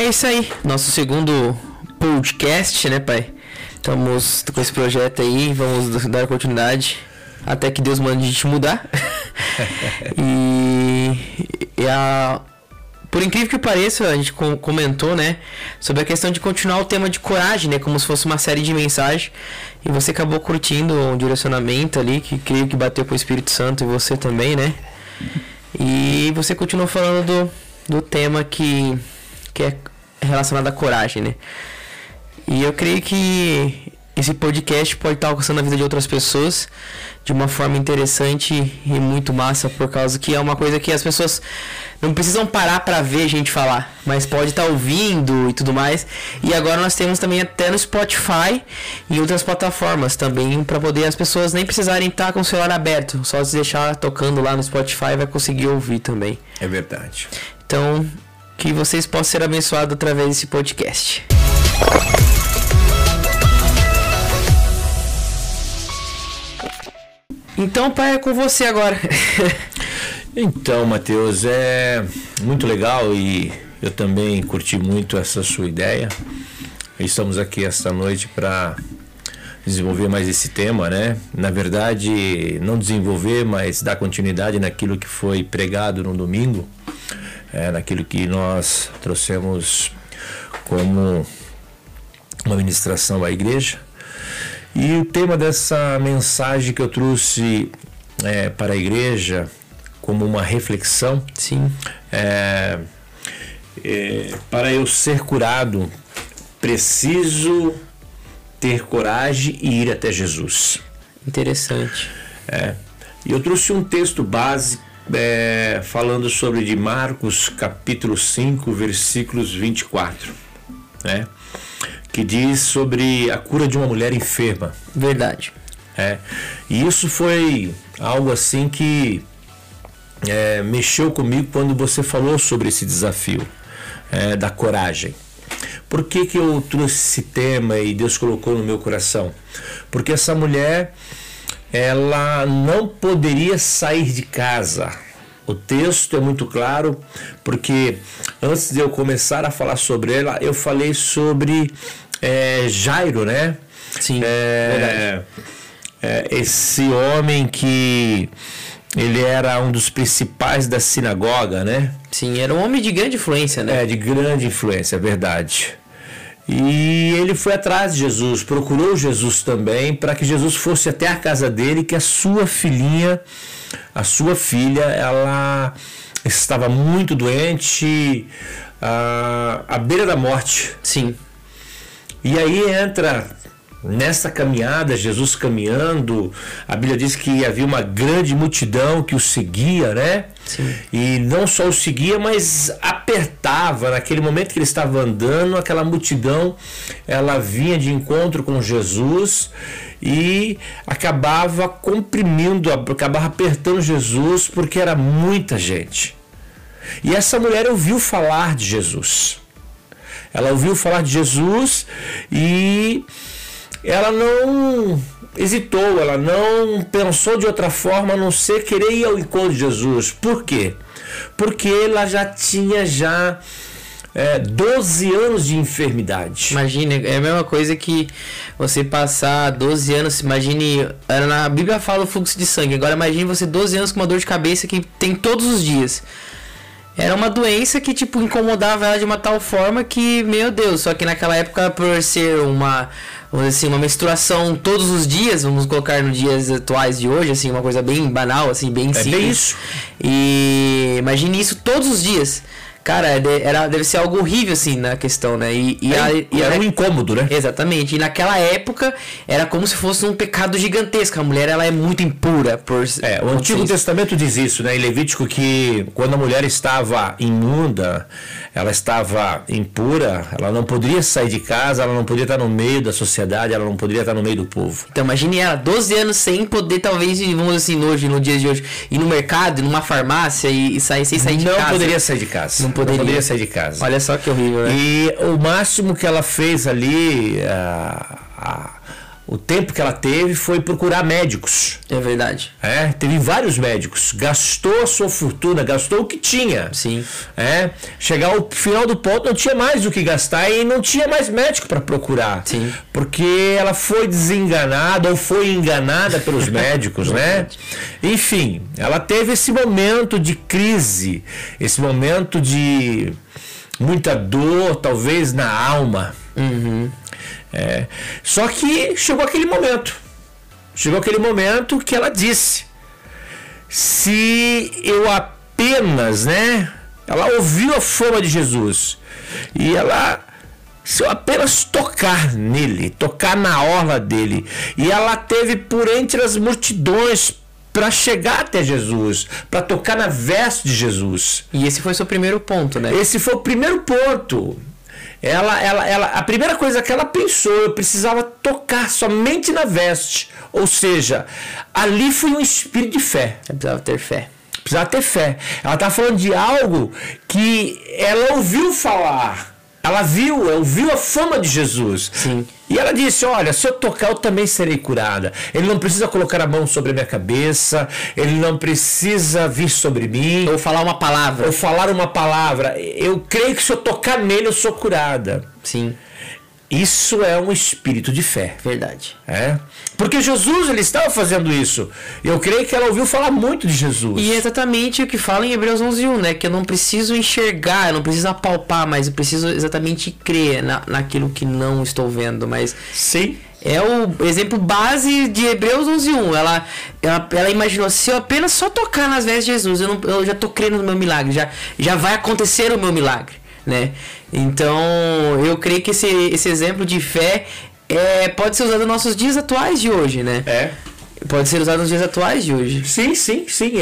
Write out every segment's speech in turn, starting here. É isso aí, nosso segundo podcast, né, pai? Estamos com esse projeto aí, vamos dar continuidade até que Deus mande a gente mudar. Por incrível que pareça, a gente comentou, né, sobre a questão de continuar o tema de coragem, né, como se fosse uma série de mensagens. E você acabou curtindo um direcionamento ali, que creio que bateu com o Espírito Santo e você também, né? E você continuou falando do tema que é relacionado à coragem, né? E eu creio que esse podcast pode estar alcançando a vida de outras pessoas de uma forma interessante e muito massa, por causa que é uma coisa que as pessoas não precisam parar para ver a gente falar, mas pode estar ouvindo e tudo mais. E agora nós temos também até no Spotify e outras plataformas também, para poder as pessoas nem precisarem estar com o celular aberto, só se deixar tocando lá no Spotify vai conseguir ouvir também. É verdade. Então, que vocês possam ser abençoados através desse podcast. Então, pai, é com você agora. Então, Matheus, é muito legal e eu também curti muito essa sua ideia. Estamos aqui esta noite para desenvolver mais esse tema, né? Na verdade, não desenvolver, mas dar continuidade naquilo que foi pregado no domingo, naquilo que nós trouxemos como uma ministração à igreja. E o tema dessa mensagem que eu trouxe para a igreja como uma reflexão, sim, para eu ser curado, preciso ter coragem e ir até Jesus. Interessante. E eu trouxe um texto básico falando sobre de Marcos capítulo 5, versículos 24, né? Que diz sobre a cura de uma mulher enferma. Verdade. E isso foi algo assim que mexeu comigo quando você falou sobre esse desafio da coragem. Por que que eu trouxe esse tema e Deus colocou no meu coração? Porque essa mulher, ela não poderia sair de casa. O texto é muito claro, porque antes de eu começar a falar sobre ela, eu falei sobre Jairo, né? Sim, esse homem que ele era um dos principais da sinagoga, né? Sim, era um homem de grande influência, né? De grande influência, é verdade. E ele foi atrás de Jesus, procurou Jesus também, para que Jesus fosse até a casa dele, que a sua filha, ela estava muito doente, à beira da morte. Sim. E aí entra nessa caminhada, Jesus caminhando, a Bíblia diz que havia uma grande multidão que o seguia, né? Sim. E não só o seguia, mas apertava. Naquele momento que ele estava andando, aquela multidão, ela vinha de encontro com Jesus e acabava comprimindo, acabava apertando Jesus, porque era muita gente. E essa mulher ouviu falar de Jesus. Ela ouviu falar de Jesus e ela não hesitou, ela não pensou de outra forma a não ser querer ir ao encontro de Jesus. Por quê? Porque ela já tinha 12 anos de enfermidade. Imagina, é a mesma coisa que você passar 12 anos, imagine, na Bíblia fala o fluxo de sangue, agora imagine você 12 anos com uma dor de cabeça que tem todos os dias. Era uma doença que, tipo, incomodava ela de uma tal forma que, meu Deus, só que naquela época, por ser uma, vamos dizer assim, uma menstruação todos os dias, vamos colocar nos dias atuais de hoje, assim, uma coisa bem banal, assim, bem simples. Bem isso. E imagine isso todos os dias. Cara, deve ser algo horrível, assim, na questão, né? Era um incômodo, né? Exatamente. E naquela época, era como se fosse um pecado gigantesco. A mulher, ela é muito impura. O Antigo Testamento diz isso, né? Em Levítico, que quando a mulher estava imunda, ela estava impura, ela não poderia sair de casa, ela não poderia estar no meio da sociedade, ela não poderia estar no meio do povo. Então, imagine ela, 12 anos sem poder, talvez, vamos assim, hoje, no dia de hoje, ir no mercado, ir numa farmácia e sair sem sair de casa. Não poderia sair de casa. Não poderia sair de casa. Olha só que horrível, né? E o máximo que ela fez ali, o tempo que ela teve foi procurar médicos. É verdade. É, teve vários médicos. Gastou a sua fortuna, gastou o que tinha. Sim. É, chegar ao final do ponto não tinha mais o que gastar e não tinha mais médico para procurar. Sim. Porque ela foi desenganada ou foi enganada pelos médicos, né? Enfim, ela teve esse momento de crise, esse momento de muita dor, talvez na alma. Uhum. É. Só que chegou aquele momento que ela disse: se eu apenas, né? Ela ouviu a fama de Jesus e ela, se eu apenas tocar nele, tocar na orla dele, e ela teve por entre as multidões para chegar até Jesus, para tocar na veste de Jesus. E esse foi o seu primeiro ponto, né? Esse foi o primeiro ponto. A primeira coisa que ela pensou: eu precisava tocar somente na veste. Ou seja, ali foi um espírito de fé. Eu precisava ter fé. Ela está falando de algo que ela ouviu falar. Ela ouviu a fama de Jesus. Sim. E ela disse: olha, se eu tocar, eu também serei curada. Ele não precisa colocar a mão sobre a minha cabeça. Ele não precisa vir sobre mim. Ou falar uma palavra. Eu creio que se eu tocar nele, eu sou curada. Sim. Isso é um espírito de fé. Verdade. É. Porque Jesus, ele estava fazendo isso. Eu creio que ela ouviu falar muito de Jesus. E é exatamente o que fala em Hebreus 11:1, né? Que eu não preciso enxergar, eu não preciso apalpar, mas eu preciso exatamente crer naquilo que não estou vendo. Mas sim. É o exemplo base de Hebreus 11:1. Ela imaginou: se eu apenas só tocar nas vestes de Jesus, eu já estou crendo no meu milagre, já vai acontecer o meu milagre, né? Então eu creio que esse exemplo de fé pode ser usado nos nossos dias atuais de hoje, né? É. Pode ser usado nos dias atuais de hoje. Sim,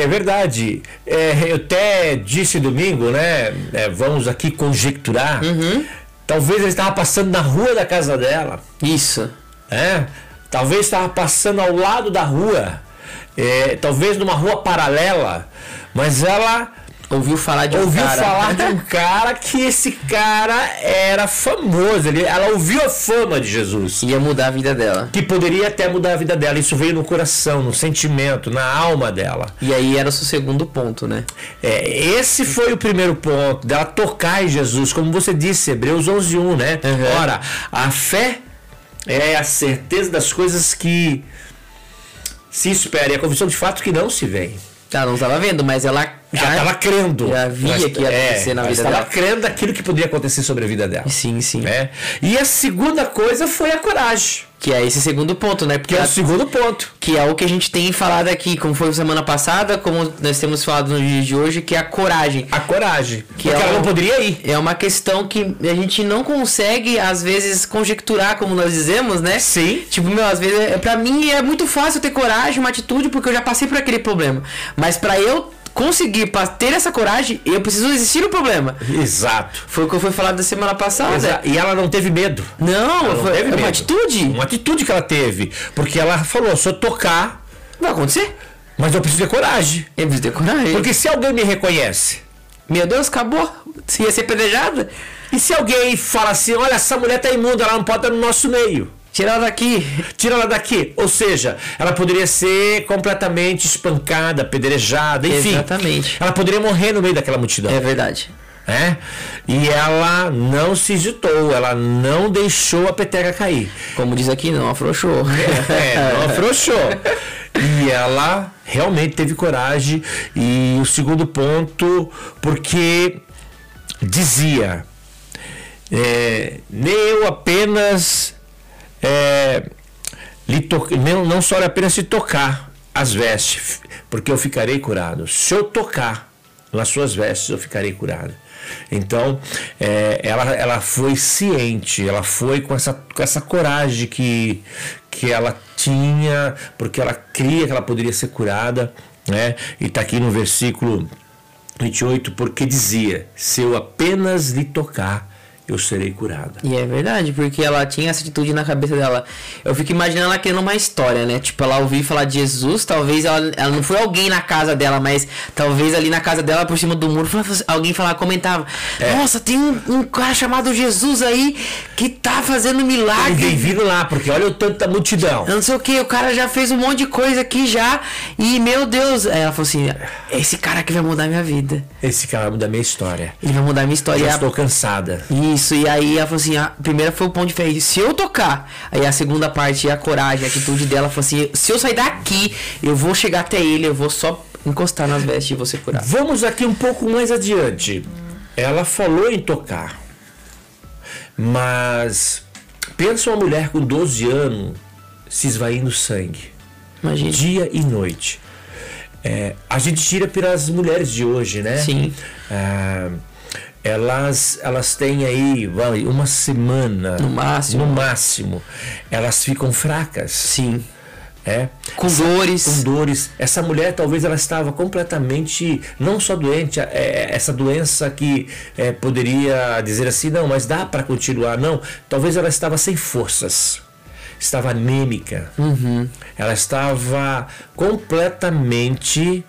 é verdade. Eu até disse domingo, né? Vamos aqui conjecturar. Uhum. Talvez ele estava passando na rua da casa dela. Isso. Talvez estava passando ao lado da rua. Talvez numa rua paralela. Mas ela Ouviu falar de um cara que esse cara era famoso. Ela ouviu a fama de Jesus. Ia mudar a vida dela. Que poderia até mudar a vida dela. Isso veio no coração, no sentimento, na alma dela. E aí era o seu segundo ponto, né? Esse foi o primeiro ponto, dela tocar em Jesus. Como você disse, Hebreus 11:1, né? Uhum. Ora, a fé é a certeza das coisas que se espera e a convicção de fato que não se vê. Ela não estava vendo, mas ela já estava crendo. Já via que ia acontecer na vida dela. Ela estava crendo aquilo que poderia acontecer sobre a vida dela. Sim. Né? E a segunda coisa foi a coragem. Que é esse segundo ponto, né? Porque é o segundo ponto. Que é o que a gente tem falado aqui, como foi semana passada, como nós temos falado no dia de hoje, que é a coragem. A coragem. Que porque ela não poderia ir. É uma questão que a gente não consegue, às vezes, conjecturar, como nós dizemos, né? Sim. Tipo, às vezes, pra mim é muito fácil ter coragem, uma atitude, porque eu já passei por aquele problema. Mas pra eu conseguir ter essa coragem, eu preciso existir no problema. Exato. Foi o que foi falado da semana passada. Exato. E ela não teve medo. Não, foi medo. Uma atitude. Uma atitude que ela teve. Porque ela falou: se eu tocar, vai acontecer. Mas eu preciso ter coragem. Porque se alguém me reconhece, meu Deus, acabou. Se ia ser pedrejada. E se alguém fala assim: olha, essa mulher tá imunda, ela não pode estar no nosso meio. Tira ela daqui. Ou seja, ela poderia ser completamente espancada, apedrejada, enfim. Exatamente. Ela poderia morrer no meio daquela multidão. É verdade. E ela não se hesitou, ela não deixou a peteca cair. Como diz aqui, não afrouxou. E ela realmente teve coragem. E o segundo ponto, porque dizia: nem eu apenas... não só apenas se tocar as vestes, porque eu ficarei curado. Se eu tocar nas suas vestes, eu ficarei curado. Então ela foi ciente, ela foi com essa coragem que ela tinha, porque ela cria que ela poderia ser curada, né? E está aqui no versículo 28, porque dizia: se eu apenas lhe tocar, eu serei curada. E é verdade, porque ela tinha essa atitude na cabeça dela. Eu fico imaginando ela criando uma história, né? Tipo, ela ouviu falar de Jesus, talvez ela não foi alguém na casa dela, mas talvez ali na casa dela, por cima do muro, alguém falava, comentava, nossa, tem um cara chamado Jesus aí que tá fazendo milagre. Ele vem vindo lá, porque olha o tanto da multidão. Eu não sei o que, o cara já fez um monte de coisa aqui já, e meu Deus. Aí ela falou assim, esse cara aqui vai mudar minha vida. Esse cara vai mudar minha história. Ele vai mudar minha história. Eu estou cansada. Isso, e aí ela falou assim, a primeira foi o pão de ferro, se eu tocar. Aí a segunda parte, a coragem, a atitude dela, falou assim, se eu sair daqui, eu vou chegar até ele, eu vou só encostar nas vestes e vou ser curada. Vamos aqui um pouco mais adiante. Ela falou em tocar, mas pensa uma mulher com 12 anos se esvaindo sangue. Imagina. Dia e noite. A gente tira pelas mulheres de hoje, né? Sim. Elas têm aí uma semana no máximo. Elas ficam fracas. Sim. Com dores. Essa mulher talvez ela estava completamente não só doente, essa doença que poderia dizer assim, não, mas dá para continuar, não. Talvez ela estava sem forças, estava anêmica. Uhum. Ela estava completamente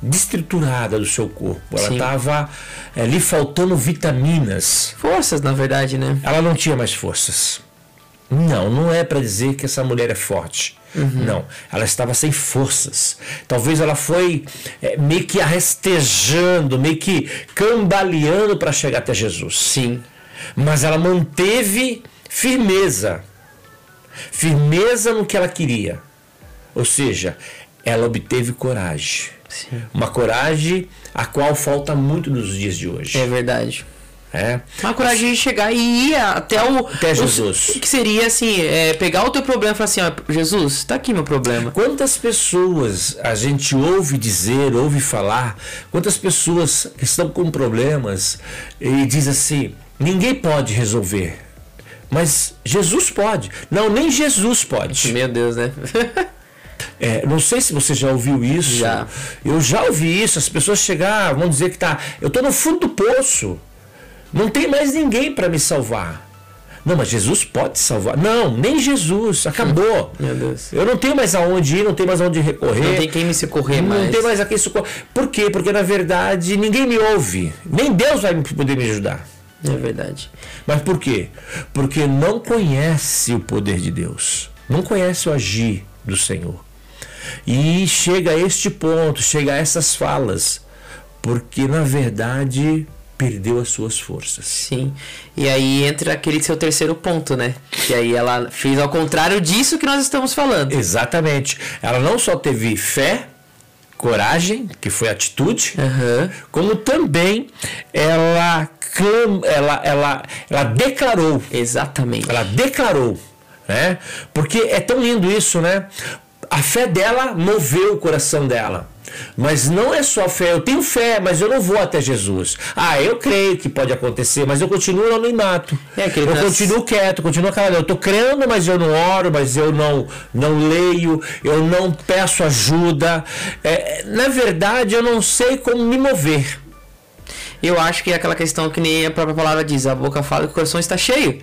destruturada do seu corpo. Ela estava lhe faltando vitaminas. Forças, na verdade, né? Ela não tinha mais forças. Não é para dizer que essa mulher é forte. Uhum. Não, ela estava sem forças. Talvez ela foi meio que arrastejando, meio que cambaleando para chegar até Jesus. Sim. Mas ela manteve firmeza. Firmeza no que ela queria. Ou seja, ela obteve coragem. Sim. Uma coragem a qual falta muito nos dias de hoje. É verdade. Uma coragem de chegar e ir até Jesus. Que seria assim, pegar o teu problema e falar assim, ó, Jesus, tá aqui meu problema. Quantas pessoas a gente ouve dizer, ouve falar, quantas pessoas estão com problemas e diz assim, ninguém pode resolver, mas Jesus pode. Não, nem Jesus pode. Meu Deus, né? Não sei se você já ouviu isso. Já. Eu já ouvi isso, as pessoas chegar, vão dizer que tá, eu tô no fundo do poço. Não tem mais ninguém para me salvar. Não, mas Jesus pode salvar. Não, nem Jesus. Acabou. Meu Deus. Eu não tenho mais aonde ir, não tenho mais aonde recorrer. Não tem quem me socorrer mais. Não tem mais a quem socorrer. Por quê? Porque na verdade ninguém me ouve. Nem Deus vai poder me ajudar. É verdade. Mas por quê? Porque não conhece o poder de Deus. Não conhece o agir do Senhor. E chega a este ponto, chega a essas falas. Porque na verdade perdeu as suas forças. Sim. E aí entra aquele seu terceiro ponto, né? Que aí ela fez ao contrário disso que nós estamos falando. Exatamente. Ela não só teve fé, coragem, que foi atitude, como também ela declarou. Exatamente. Ela declarou, né? Porque é tão lindo isso, né? A fé dela moveu o coração dela. Mas não é só fé, eu tenho fé, mas eu não vou até Jesus. Ah, eu creio que pode acontecer, mas eu continuo no anonimato. Continuo quieto, continuo calado. Eu estou crendo, mas eu não oro, mas eu não leio, eu não peço ajuda. Na verdade, eu não sei como me mover. Eu acho que é aquela questão que nem a própria palavra diz, a boca fala que o coração está cheio.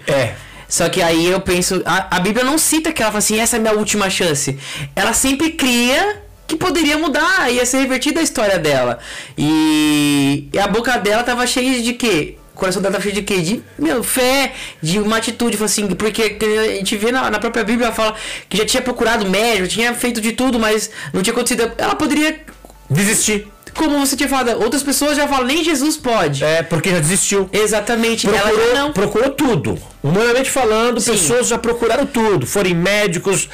Só que aí eu penso, a Bíblia não cita que ela fala assim, essa é a minha última chance. Ela sempre cria que poderia mudar, ia ser revertida a história dela. E a boca dela tava cheia de quê? O coração dela tava cheio de quê? De fé, de uma atitude, assim, porque a gente vê na própria Bíblia, ela fala que já tinha procurado médico, tinha feito de tudo, mas não tinha acontecido. Ela poderia desistir. Como você tinha falado, outras pessoas já falam, nem Jesus pode. Porque já desistiu. Exatamente. Ela já não. Procurou tudo. Humanamente falando, sim, pessoas já procuraram tudo. Foram médicos,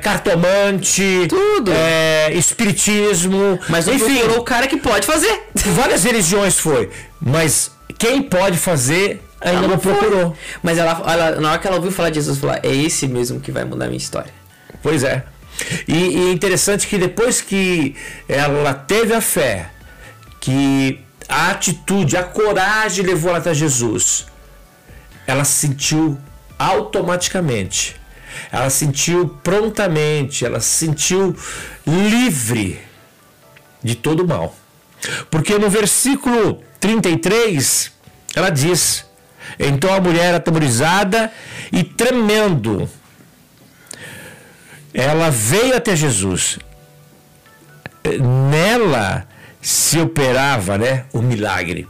cartomante, tudo. Espiritismo. Mas não procurou o cara que pode fazer. Várias religiões foi. Mas quem pode fazer, ainda não procurou. Mas ela, na hora que ela ouviu falar de Jesus, falou, é esse mesmo que vai mudar a minha história. Pois é. E é interessante que depois que ela teve a fé, que a atitude, a coragem levou ela até Jesus, ela sentiu automaticamente, ela sentiu prontamente, ela se sentiu livre de todo o mal. Porque no versículo 33 Ela diz. Então a mulher, atemorizada e tremendo, ela veio até Jesus. Nela se operava, né, o milagre.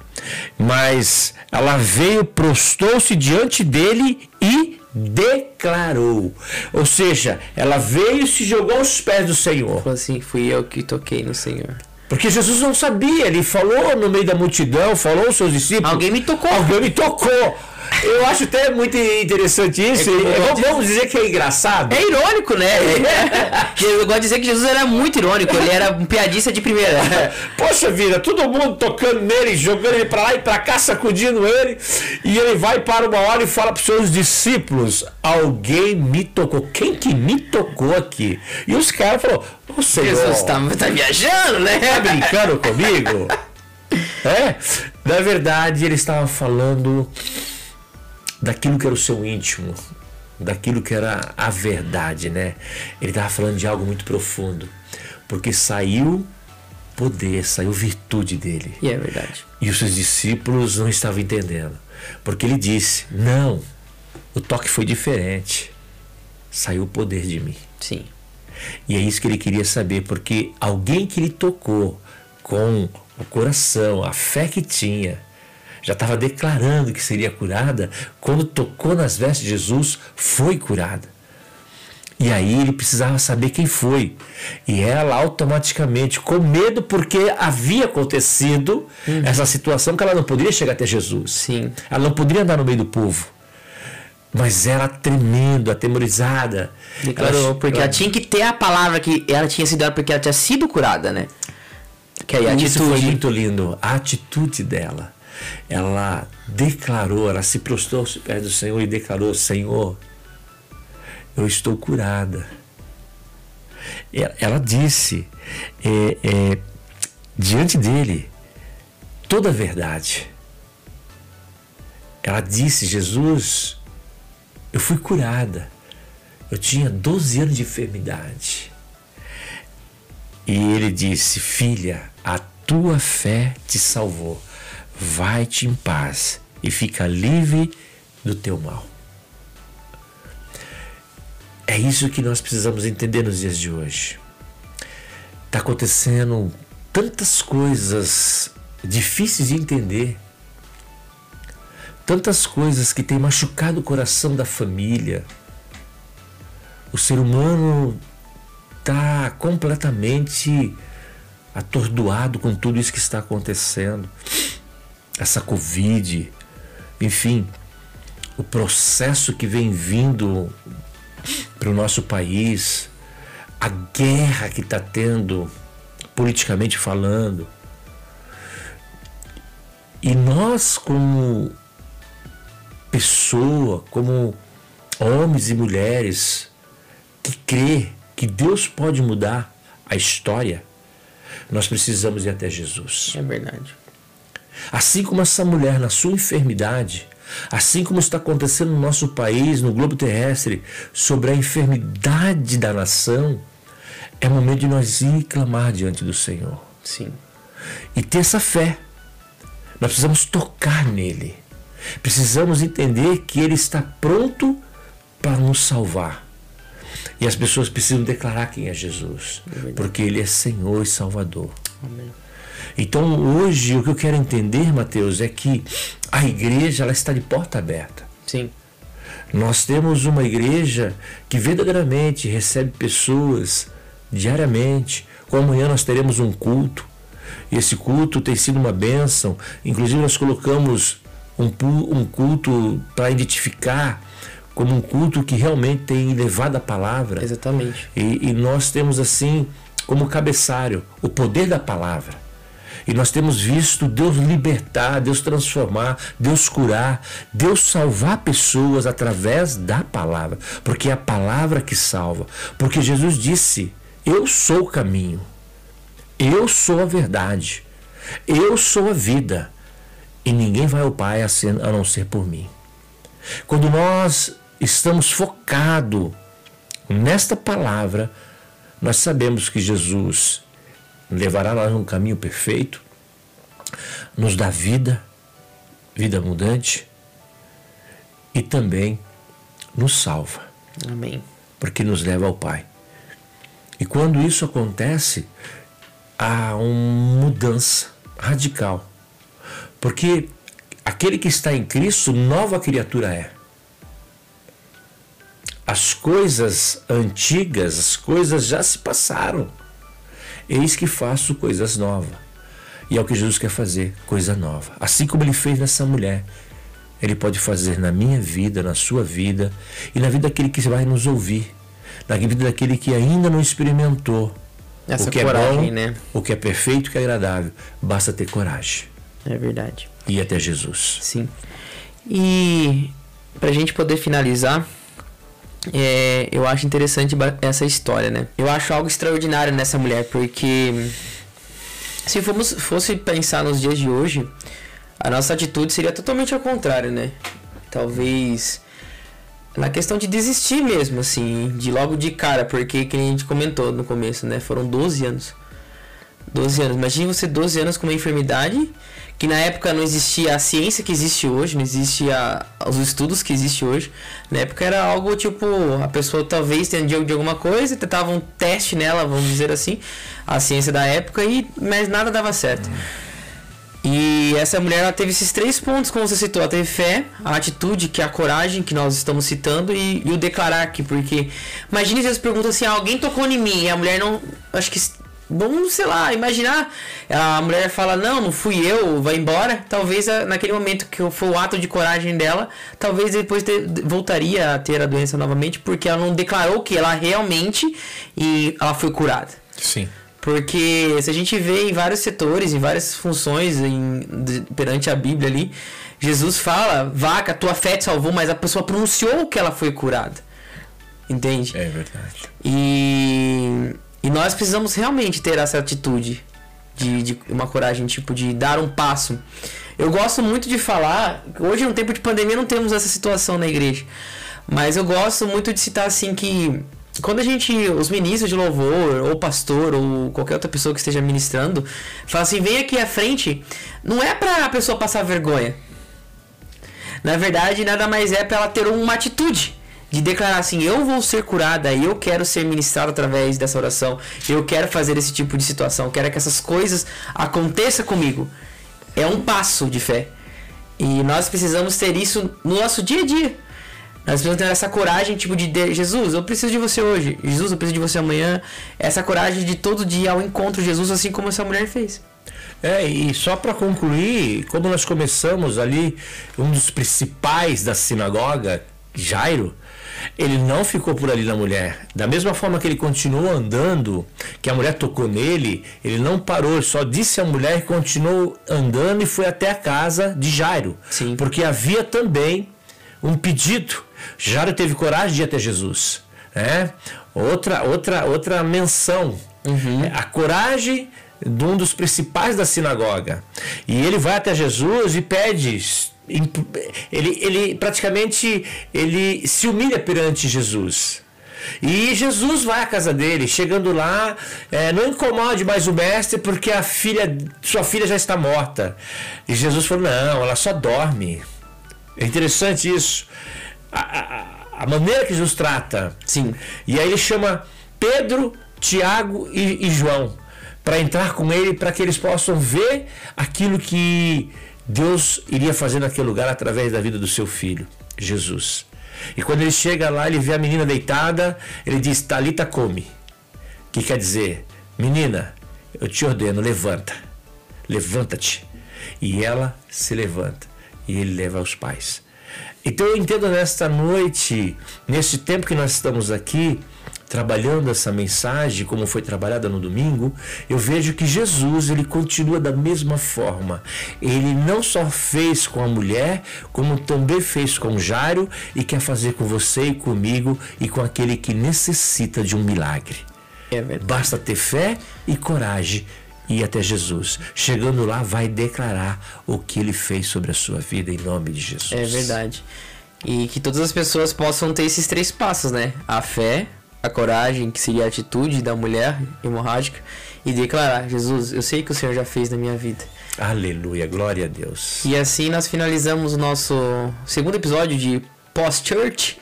Mas ela veio, prostou-se diante dele e declarou. Ou seja, ela veio e se jogou aos pés do Senhor. Falou assim, fui eu que toquei no Senhor. Porque Jesus não sabia, ele falou no meio da multidão, falou aos seus discípulos. Alguém me tocou. Alguém me tocou. Eu acho até muito interessante isso. Vamos dizer que é engraçado. É irônico, né? Eu gosto de dizer que Jesus era muito irônico. Ele era um piadista de primeira. Poxa vida, todo mundo tocando nele, jogando ele pra lá e pra cá, sacudindo ele. E ele vai para uma hora e fala pros seus discípulos: alguém me tocou. Quem que me tocou aqui? E os caras falaram: o Senhor, Jesus tá viajando, né? Tá brincando comigo? É? Na verdade, ele estava falando daquilo que era o seu íntimo, daquilo que era a verdade, né? Ele estava falando de algo muito profundo, porque saiu poder, saiu virtude dele. E é verdade. E os seus discípulos não estavam entendendo, porque ele disse, não, o toque foi diferente, saiu o poder de mim. Sim. E é isso que ele queria saber, porque alguém que ele tocou com o coração, a fé que tinha, já estava declarando que seria curada, quando tocou nas vestes de Jesus, foi curada. E aí ele precisava saber quem foi. E ela automaticamente, com medo, porque havia acontecido essa situação, que ela não poderia chegar até Jesus. Sim. Ela não poderia andar no meio do povo. Mas ela tremendo, atemorizada. Declarou, porque ela tinha que ter a palavra que ela tinha sido dada, porque ela tinha sido curada, né? Que aí, isso foi muito lindo. A atitude dela. Ela declarou, ela se prostrou aos pés do Senhor e declarou: Senhor, eu estou curada. Ela disse diante dele toda a verdade. Ela disse: Jesus, eu fui curada. Eu tinha 12 anos de enfermidade. E ele disse: filha, a tua fé te salvou. Vai-te em paz e fica livre do teu mal. É isso que nós precisamos entender nos dias de hoje. Está acontecendo tantas coisas difíceis de entender. Tantas coisas que têm machucado o coração da família. O ser humano está completamente atordoado com tudo isso que está acontecendo. Essa Covid, enfim, o processo que vem vindo para o nosso país, a guerra que está tendo, politicamente falando. E nós, como pessoa, como homens e mulheres que crê que Deus pode mudar a história, nós precisamos ir até Jesus. É verdade. Assim como essa mulher na sua enfermidade, assim como está acontecendo no nosso país, no globo terrestre, sobre a enfermidade da nação, é momento de nós ir clamar diante do Senhor. Sim. E ter essa fé. Nós precisamos tocar nele. Precisamos entender que ele está pronto para nos salvar. E as pessoas precisam declarar quem é Jesus, porque ele é Senhor e Salvador. Amém. Então hoje o que eu quero entender, Mateus, é que a igreja ela está de porta aberta. Sim. Nós temos uma igreja que verdadeiramente recebe pessoas diariamente, como amanhã nós teremos um culto, e esse culto tem sido uma bênção, inclusive nós colocamos um culto para identificar como um culto que realmente tem levado a palavra. Exatamente. E nós temos assim como cabeçalho o poder da palavra. E nós temos visto Deus libertar, Deus transformar, Deus curar, Deus salvar pessoas através da palavra. Porque é a palavra que salva. Porque Jesus disse, eu sou o caminho, eu sou a verdade, eu sou a vida. E ninguém vai ao Pai a não ser por mim. Quando nós estamos focados nesta palavra, nós sabemos que Jesus levará nós um caminho perfeito, nos dá vida, vida abundante e também nos salva. Amém. Porque nos leva ao Pai. E quando isso acontece, há uma mudança radical. Porque aquele que está em Cristo, nova criatura é. As coisas antigas, as coisas já se passaram. Eis que faço coisas novas. E é o que Jesus quer fazer, coisa nova. Assim como ele fez nessa mulher, ele pode fazer na minha vida, na sua vida, e na vida daquele que vai nos ouvir, na vida daquele que ainda não experimentou essa o que coragem, é bom, né? O que é perfeito, o que é agradável. Basta ter coragem. É verdade. E até Jesus. Sim. E pra gente poder finalizar, eu acho interessante essa história, né? Eu acho algo extraordinário nessa mulher, porque se fosse pensar nos dias de hoje, a nossa atitude seria totalmente ao contrário, né? Talvez na questão de desistir mesmo, assim, de logo de cara, porque que a gente comentou no começo, né? Foram 12 anos. 12 anos. Imagina você 12 anos com uma enfermidade que na época não existia a ciência que existe hoje, não existia os estudos que existem hoje. Na época era algo tipo, a pessoa talvez entendia de alguma coisa, tentava um teste nela, vamos dizer assim, a ciência da época, mas nada dava certo. E essa mulher, ela teve esses 3 pontos, como você citou. Ela teve fé, a atitude, que é a coragem, que nós estamos citando, e o declarar aqui, porque imagina se eles perguntam assim, alguém tocou em mim, e a mulher não, acho que, bom, sei lá, imaginar, a mulher fala, não fui eu, vai embora. Talvez naquele momento que foi o ato de coragem dela, talvez depois voltaria a ter a doença novamente, porque ela não declarou que ela realmente, e ela foi curada. Sim. Porque se a gente vê em vários setores, em várias funções, perante a Bíblia ali, Jesus fala, vaca, tua fé te salvou, mas a pessoa pronunciou que ela foi curada. Entende? É verdade. E nós precisamos realmente ter essa atitude de uma coragem, tipo, de dar um passo. Eu gosto muito de falar, hoje no tempo de pandemia não temos essa situação na igreja, mas eu gosto muito de citar assim que, quando os ministros de louvor, ou pastor, ou qualquer outra pessoa que esteja ministrando, fala assim, vem aqui à frente, não é pra a pessoa passar vergonha. Na verdade, nada mais é pra ela ter uma atitude de declarar assim, eu vou ser curada, eu quero ser ministrado através dessa oração, eu quero fazer esse tipo de situação, eu quero que essas coisas aconteçam comigo. É um passo de fé. E nós precisamos ter isso no nosso dia a dia. Nós precisamos ter essa coragem, tipo, de Jesus, eu preciso de você hoje. Jesus, eu preciso de você amanhã. Essa coragem de todo dia ao encontro de Jesus, assim como essa mulher fez. E só para concluir, como nós começamos ali, um dos principais da sinagoga, Jairo, ele não ficou por ali na mulher. Da mesma forma que ele continuou andando, que a mulher tocou nele, ele não parou, só disse à mulher e continuou andando e foi até a casa de Jairo. Sim. Porque havia também um pedido. Jairo teve coragem de ir até Jesus, né? Outra menção. Uhum. A coragem de um dos principais da sinagoga. E ele vai até Jesus e pede. Ele praticamente ele se humilha perante Jesus. E Jesus vai à casa dele. Chegando lá, não incomode mais o mestre, porque sua filha já está morta. E Jesus falou, não, ela só dorme. É interessante isso. A maneira que Jesus trata. Sim. E aí ele chama Pedro, Tiago e João para entrar com ele, para que eles possam ver aquilo que Deus iria fazer naquele lugar através da vida do seu filho, Jesus. E quando ele chega lá, ele vê a menina deitada, ele diz, Talita come, que quer dizer, menina, eu te ordeno, levanta-te. E ela se levanta e ele leva aos pais. Então eu entendo nesta noite, nesse tempo que nós estamos aqui, trabalhando essa mensagem, como foi trabalhada no domingo, eu vejo que Jesus, ele continua da mesma forma. Ele não só fez com a mulher, como também fez com Jairo, e quer fazer com você e comigo, e com aquele que necessita de um milagre. É verdade. Basta ter fé e coragem. E até Jesus, chegando lá, vai declarar o que ele fez sobre a sua vida em nome de Jesus. É verdade. E que todas as pessoas possam ter esses 3 passos, né? A fé, a coragem, que seria a atitude da mulher hemorrágica, e declarar: Jesus, eu sei que o Senhor já fez na minha vida. Aleluia, glória a Deus. E assim nós finalizamos o nosso segundo episódio de Post-Church,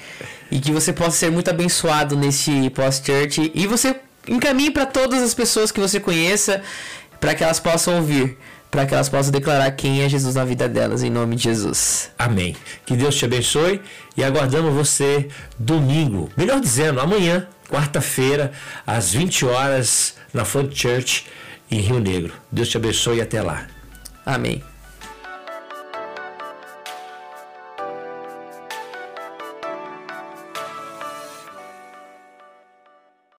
e que você possa ser muito abençoado nesse Post-Church, e você encaminhe para todas as pessoas que você conheça, para que elas possam ouvir, para que elas possam declarar quem é Jesus na vida delas, em nome de Jesus. Amém. Que Deus te abençoe, e aguardamos você domingo, melhor dizendo, amanhã, quarta-feira, às 20 horas, na Fount Church, em Rio Negro. Deus te abençoe e até lá. Amém.